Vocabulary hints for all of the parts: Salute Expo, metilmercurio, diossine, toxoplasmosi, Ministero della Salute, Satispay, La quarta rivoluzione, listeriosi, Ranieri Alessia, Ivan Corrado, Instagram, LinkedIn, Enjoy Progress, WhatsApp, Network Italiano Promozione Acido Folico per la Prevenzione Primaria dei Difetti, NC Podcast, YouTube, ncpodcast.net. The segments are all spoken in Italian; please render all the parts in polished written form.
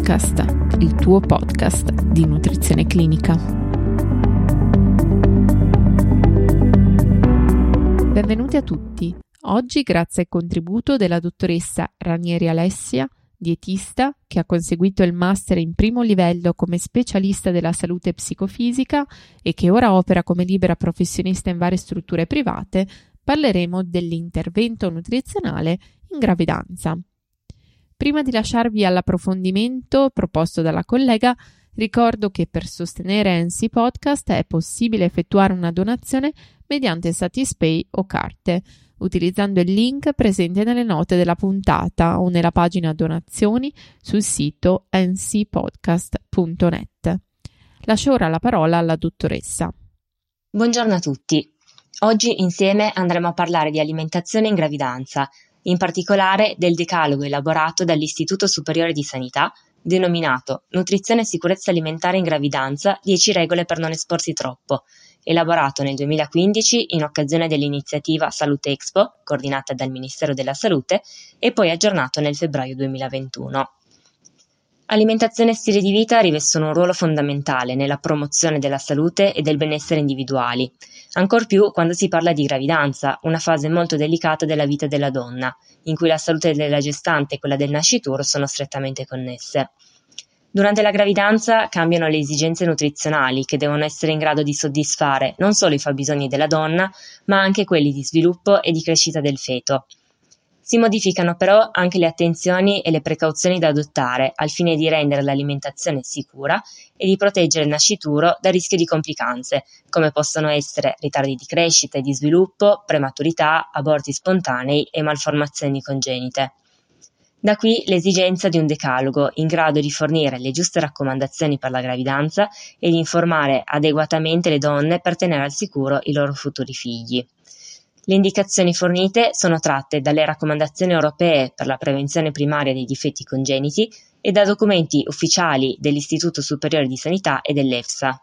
Podcast, il tuo podcast di nutrizione clinica. Benvenuti a tutti. Oggi, grazie al contributo della dottoressa Ranieri Alessia, dietista che ha conseguito il master in primo livello come specialista della salute psicofisica e che ora opera come libera professionista in varie strutture private, parleremo dell'intervento nutrizionale in gravidanza. Prima di lasciarvi all'approfondimento proposto dalla collega, ricordo che per sostenere NC Podcast è possibile effettuare una donazione mediante Satispay o carte, utilizzando il link presente nelle note della puntata o nella pagina donazioni sul sito ncpodcast.net. Lascio ora la parola alla dottoressa. Buongiorno a tutti. Oggi insieme andremo a parlare di alimentazione in gravidanza, in particolare del decalogo elaborato dall'Istituto Superiore di Sanità, denominato Nutrizione e Sicurezza Alimentare in Gravidanza, 10 regole per non esporsi troppo, elaborato nel 2015 in occasione dell'iniziativa Salute Expo, coordinata dal Ministero della Salute, e poi aggiornato nel febbraio 2021. Alimentazione e stile di vita rivestono un ruolo fondamentale nella promozione della salute e del benessere individuali, ancor più quando si parla di gravidanza, una fase molto delicata della vita della donna, in cui la salute della gestante e quella del nascituro sono strettamente connesse. Durante la gravidanza cambiano le esigenze nutrizionali che devono essere in grado di soddisfare non solo i fabbisogni della donna, ma anche quelli di sviluppo e di crescita del feto. Si modificano però anche le attenzioni e le precauzioni da adottare al fine di rendere l'alimentazione sicura e di proteggere il nascituro da rischio di complicanze, come possono essere ritardi di crescita e di sviluppo, prematurità, aborti spontanei e malformazioni congenite. Da qui l'esigenza di un decalogo in grado di fornire le giuste raccomandazioni per la gravidanza e di informare adeguatamente le donne per tenere al sicuro i loro futuri figli. Le indicazioni fornite sono tratte dalle raccomandazioni europee per la prevenzione primaria dei difetti congeniti e da documenti ufficiali dell'Istituto Superiore di Sanità e dell'EFSA.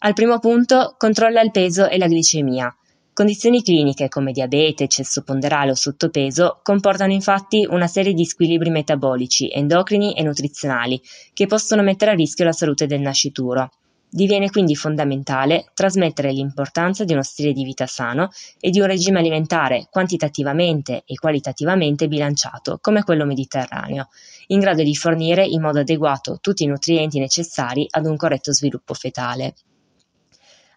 Al primo punto, controlla il peso e la glicemia. Condizioni cliniche come diabete, eccesso ponderale o sottopeso comportano infatti una serie di squilibri metabolici, endocrini e nutrizionali che possono mettere a rischio la salute del nascituro. Diviene quindi fondamentale trasmettere l'importanza di uno stile di vita sano e di un regime alimentare quantitativamente e qualitativamente bilanciato come quello mediterraneo, in grado di fornire in modo adeguato tutti i nutrienti necessari ad un corretto sviluppo fetale.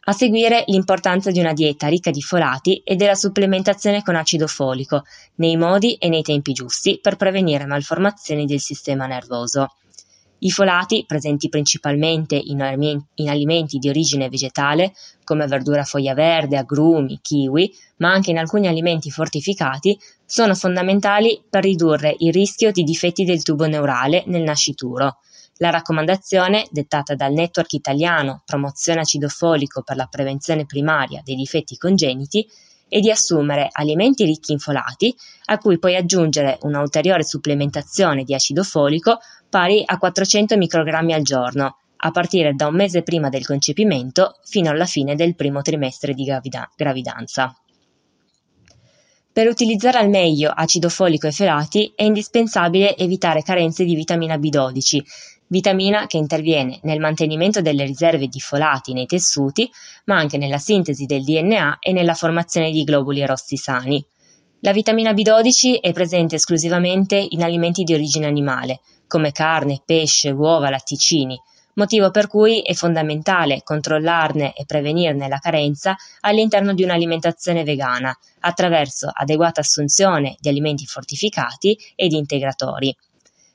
A seguire l'importanza di una dieta ricca di folati e della supplementazione con acido folico, nei modi e nei tempi giusti per prevenire malformazioni del sistema nervoso. I folati, presenti principalmente in alimenti di origine vegetale, come verdura foglia verde, agrumi, kiwi, ma anche in alcuni alimenti fortificati, sono fondamentali per ridurre il rischio di difetti del tubo neurale nel nascituro. La raccomandazione, dettata dal Network Italiano Promozione Acido Folico per la Prevenzione Primaria dei Difetti Congeniti, è di assumere alimenti ricchi in folati, a cui puoi aggiungere un'ulteriore supplementazione di acido folico pari a 400 microgrammi al giorno, a partire da un mese prima del concepimento fino alla fine del primo trimestre di gravidanza. Per utilizzare al meglio acido folico e folati è indispensabile evitare carenze di vitamina B12, vitamina che interviene nel mantenimento delle riserve di folati nei tessuti, ma anche nella sintesi del DNA e nella formazione di globuli rossi sani. La vitamina B12 è presente esclusivamente in alimenti di origine animale, come carne, pesce, uova, latticini, motivo per cui è fondamentale controllarne e prevenirne la carenza all'interno di un'alimentazione vegana, attraverso adeguata assunzione di alimenti fortificati ed integratori.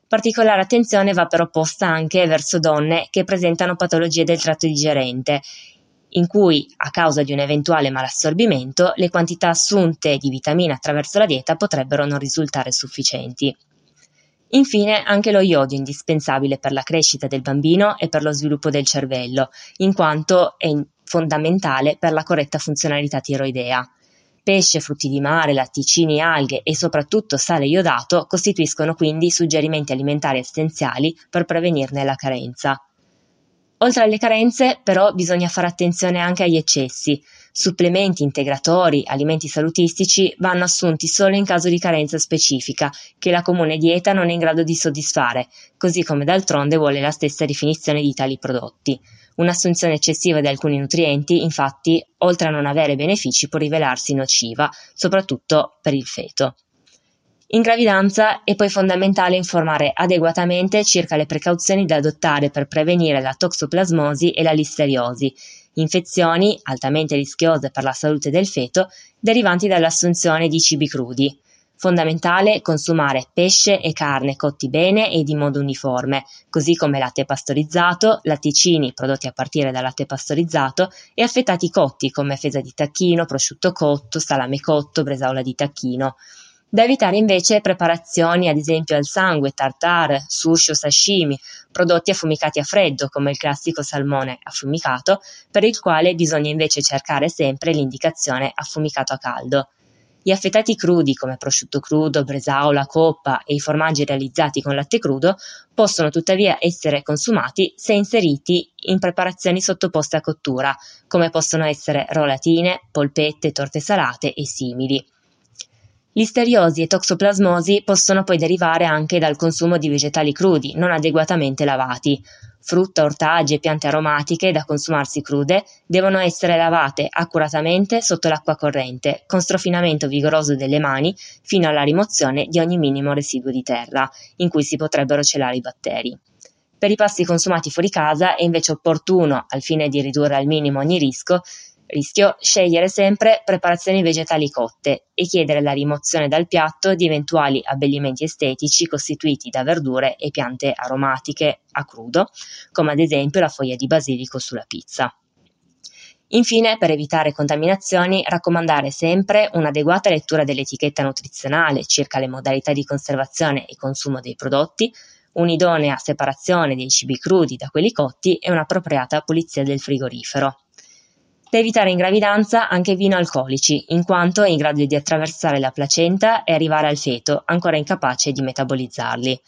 Particolare attenzione va però posta anche verso donne che presentano patologie del tratto digerente, in cui, a causa di un eventuale malassorbimento, le quantità assunte di vitamina attraverso la dieta potrebbero non risultare sufficienti. Infine, anche lo iodio è indispensabile per la crescita del bambino e per lo sviluppo del cervello, in quanto è fondamentale per la corretta funzionalità tiroidea. Pesce, frutti di mare, latticini, alghe e soprattutto sale iodato costituiscono quindi suggerimenti alimentari essenziali per prevenirne la carenza. Oltre alle carenze, però, bisogna fare attenzione anche agli eccessi. Supplementi, integratori, alimenti salutistici vanno assunti solo in caso di carenza specifica, che la comune dieta non è in grado di soddisfare, così come d'altronde vuole la stessa definizione di tali prodotti. Un'assunzione eccessiva di alcuni nutrienti, infatti, oltre a non avere benefici, può rivelarsi nociva, soprattutto per il feto. In gravidanza è poi fondamentale informare adeguatamente circa le precauzioni da adottare per prevenire la toxoplasmosi e la listeriosi, infezioni altamente rischiose per la salute del feto derivanti dall'assunzione di cibi crudi. Fondamentale consumare pesce e carne cotti bene ed in modo uniforme, così come latte pastorizzato, latticini prodotti a partire da latte pastorizzato e affettati cotti come fesa di tacchino, prosciutto cotto, salame cotto, bresaola di tacchino. Da evitare invece preparazioni ad esempio al sangue, tartare, sushi o sashimi, prodotti affumicati a freddo come il classico salmone affumicato, per il quale bisogna invece cercare sempre l'indicazione affumicato a caldo. Gli affettati crudi come prosciutto crudo, bresaola, coppa e i formaggi realizzati con latte crudo possono tuttavia essere consumati se inseriti in preparazioni sottoposte a cottura, come possono essere rolatine, polpette, torte salate e simili. Listeriosi e toxoplasmosi possono poi derivare anche dal consumo di vegetali crudi, non adeguatamente lavati. Frutta, ortaggi e piante aromatiche da consumarsi crude devono essere lavate accuratamente sotto l'acqua corrente, con strofinamento vigoroso delle mani fino alla rimozione di ogni minimo residuo di terra, in cui si potrebbero celare i batteri. Per i pasti consumati fuori casa è invece opportuno, al fine di ridurre al minimo ogni rischio, scegliere sempre preparazioni vegetali cotte e chiedere la rimozione dal piatto di eventuali abbellimenti estetici costituiti da verdure e piante aromatiche a crudo, come ad esempio la foglia di basilico sulla pizza. Infine, per evitare contaminazioni, raccomandare sempre un'adeguata lettura dell'etichetta nutrizionale circa le modalità di conservazione e consumo dei prodotti, un'idonea separazione dei cibi crudi da quelli cotti e un'appropriata pulizia del frigorifero. Da evitare in gravidanza anche vino alcolici, in quanto è in grado di attraversare la placenta e arrivare al feto, ancora incapace di metabolizzarli.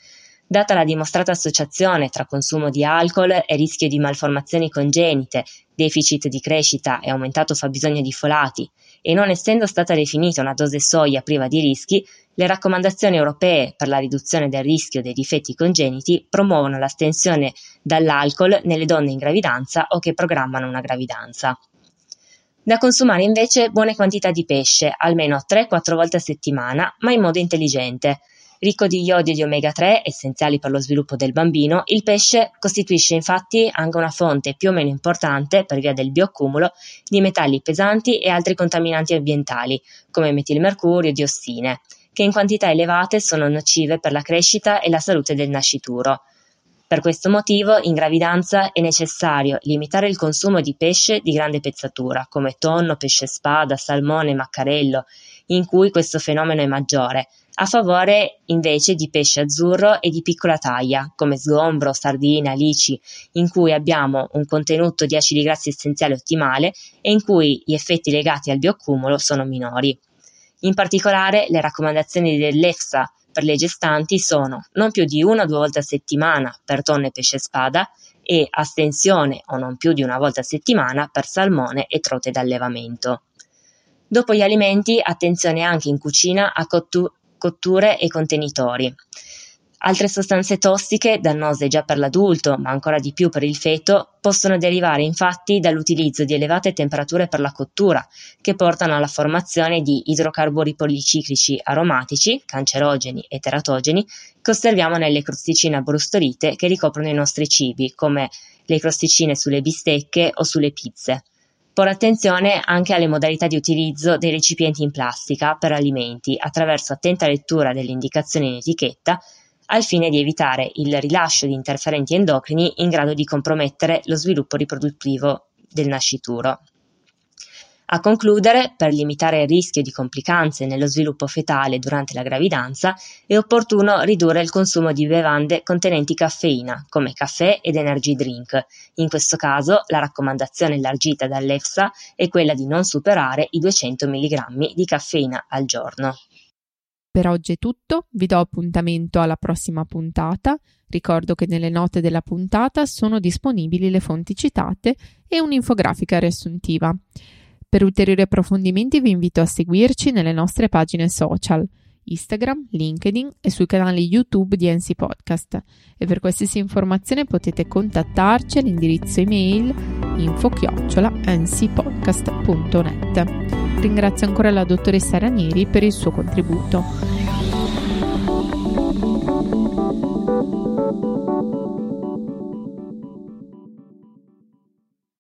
Data la dimostrata associazione tra consumo di alcol e rischio di malformazioni congenite, deficit di crescita e aumentato fabbisogno di folati, e non essendo stata definita una dose soglia priva di rischi, le raccomandazioni europee per la riduzione del rischio dei difetti congeniti promuovono l'astensione dall'alcol nelle donne in gravidanza o che programmano una gravidanza. Da consumare invece buone quantità di pesce, almeno 3-4 volte a settimana, ma in modo intelligente. Ricco di iodio di omega 3, essenziali per lo sviluppo del bambino, il pesce costituisce infatti anche una fonte più o meno importante, per via del bioaccumulo, di metalli pesanti e altri contaminanti ambientali, come metilmercurio e diossine, che in quantità elevate sono nocive per la crescita e la salute del nascituro. Per questo motivo, in gravidanza è necessario limitare il consumo di pesce di grande pezzatura, come tonno, pesce spada, salmone, maccarello, in cui questo fenomeno è maggiore, a favore invece di pesce azzurro e di piccola taglia, come sgombro, sardine, alici, in cui abbiamo un contenuto di acidi grassi essenziali ottimale e in cui gli effetti legati al bioaccumulo sono minori. In particolare, le raccomandazioni dell'EFSA per le gestanti sono non più di 1 o 2 volte a settimana per tonno e pesce spada e astensione o non più di 1 volta a settimana per salmone e trote d'allevamento. Dopo gli alimenti, attenzione anche in cucina a cotture e contenitori. Altre sostanze tossiche, dannose già per l'adulto, ma ancora di più per il feto, possono derivare infatti dall'utilizzo di elevate temperature per la cottura, che portano alla formazione di idrocarburi policiclici aromatici, cancerogeni e teratogeni, che osserviamo nelle crosticine abbrustolite che ricoprono i nostri cibi, come le crosticine sulle bistecche o sulle pizze. Porre attenzione anche alle modalità di utilizzo dei recipienti in plastica per alimenti, attraverso attenta lettura delle indicazioni in etichetta, al fine di evitare il rilascio di interferenti endocrini in grado di compromettere lo sviluppo riproduttivo del nascituro. A concludere, per limitare il rischio di complicanze nello sviluppo fetale durante la gravidanza, è opportuno ridurre il consumo di bevande contenenti caffeina, come caffè ed energy drink. In questo caso, la raccomandazione allargata dall'EFSA è quella di non superare i 200 mg di caffeina al giorno. Per oggi è tutto, vi do appuntamento alla prossima puntata. Ricordo che nelle note della puntata sono disponibili le fonti citate e un'infografica riassuntiva. Per ulteriori approfondimenti vi invito a seguirci nelle nostre pagine social, Instagram, LinkedIn e sui canali YouTube di NC Podcast. E per qualsiasi informazione potete contattarci all'indirizzo email info@ncpodcast.net. Ringrazio ancora la dottoressa Ranieri per il suo contributo.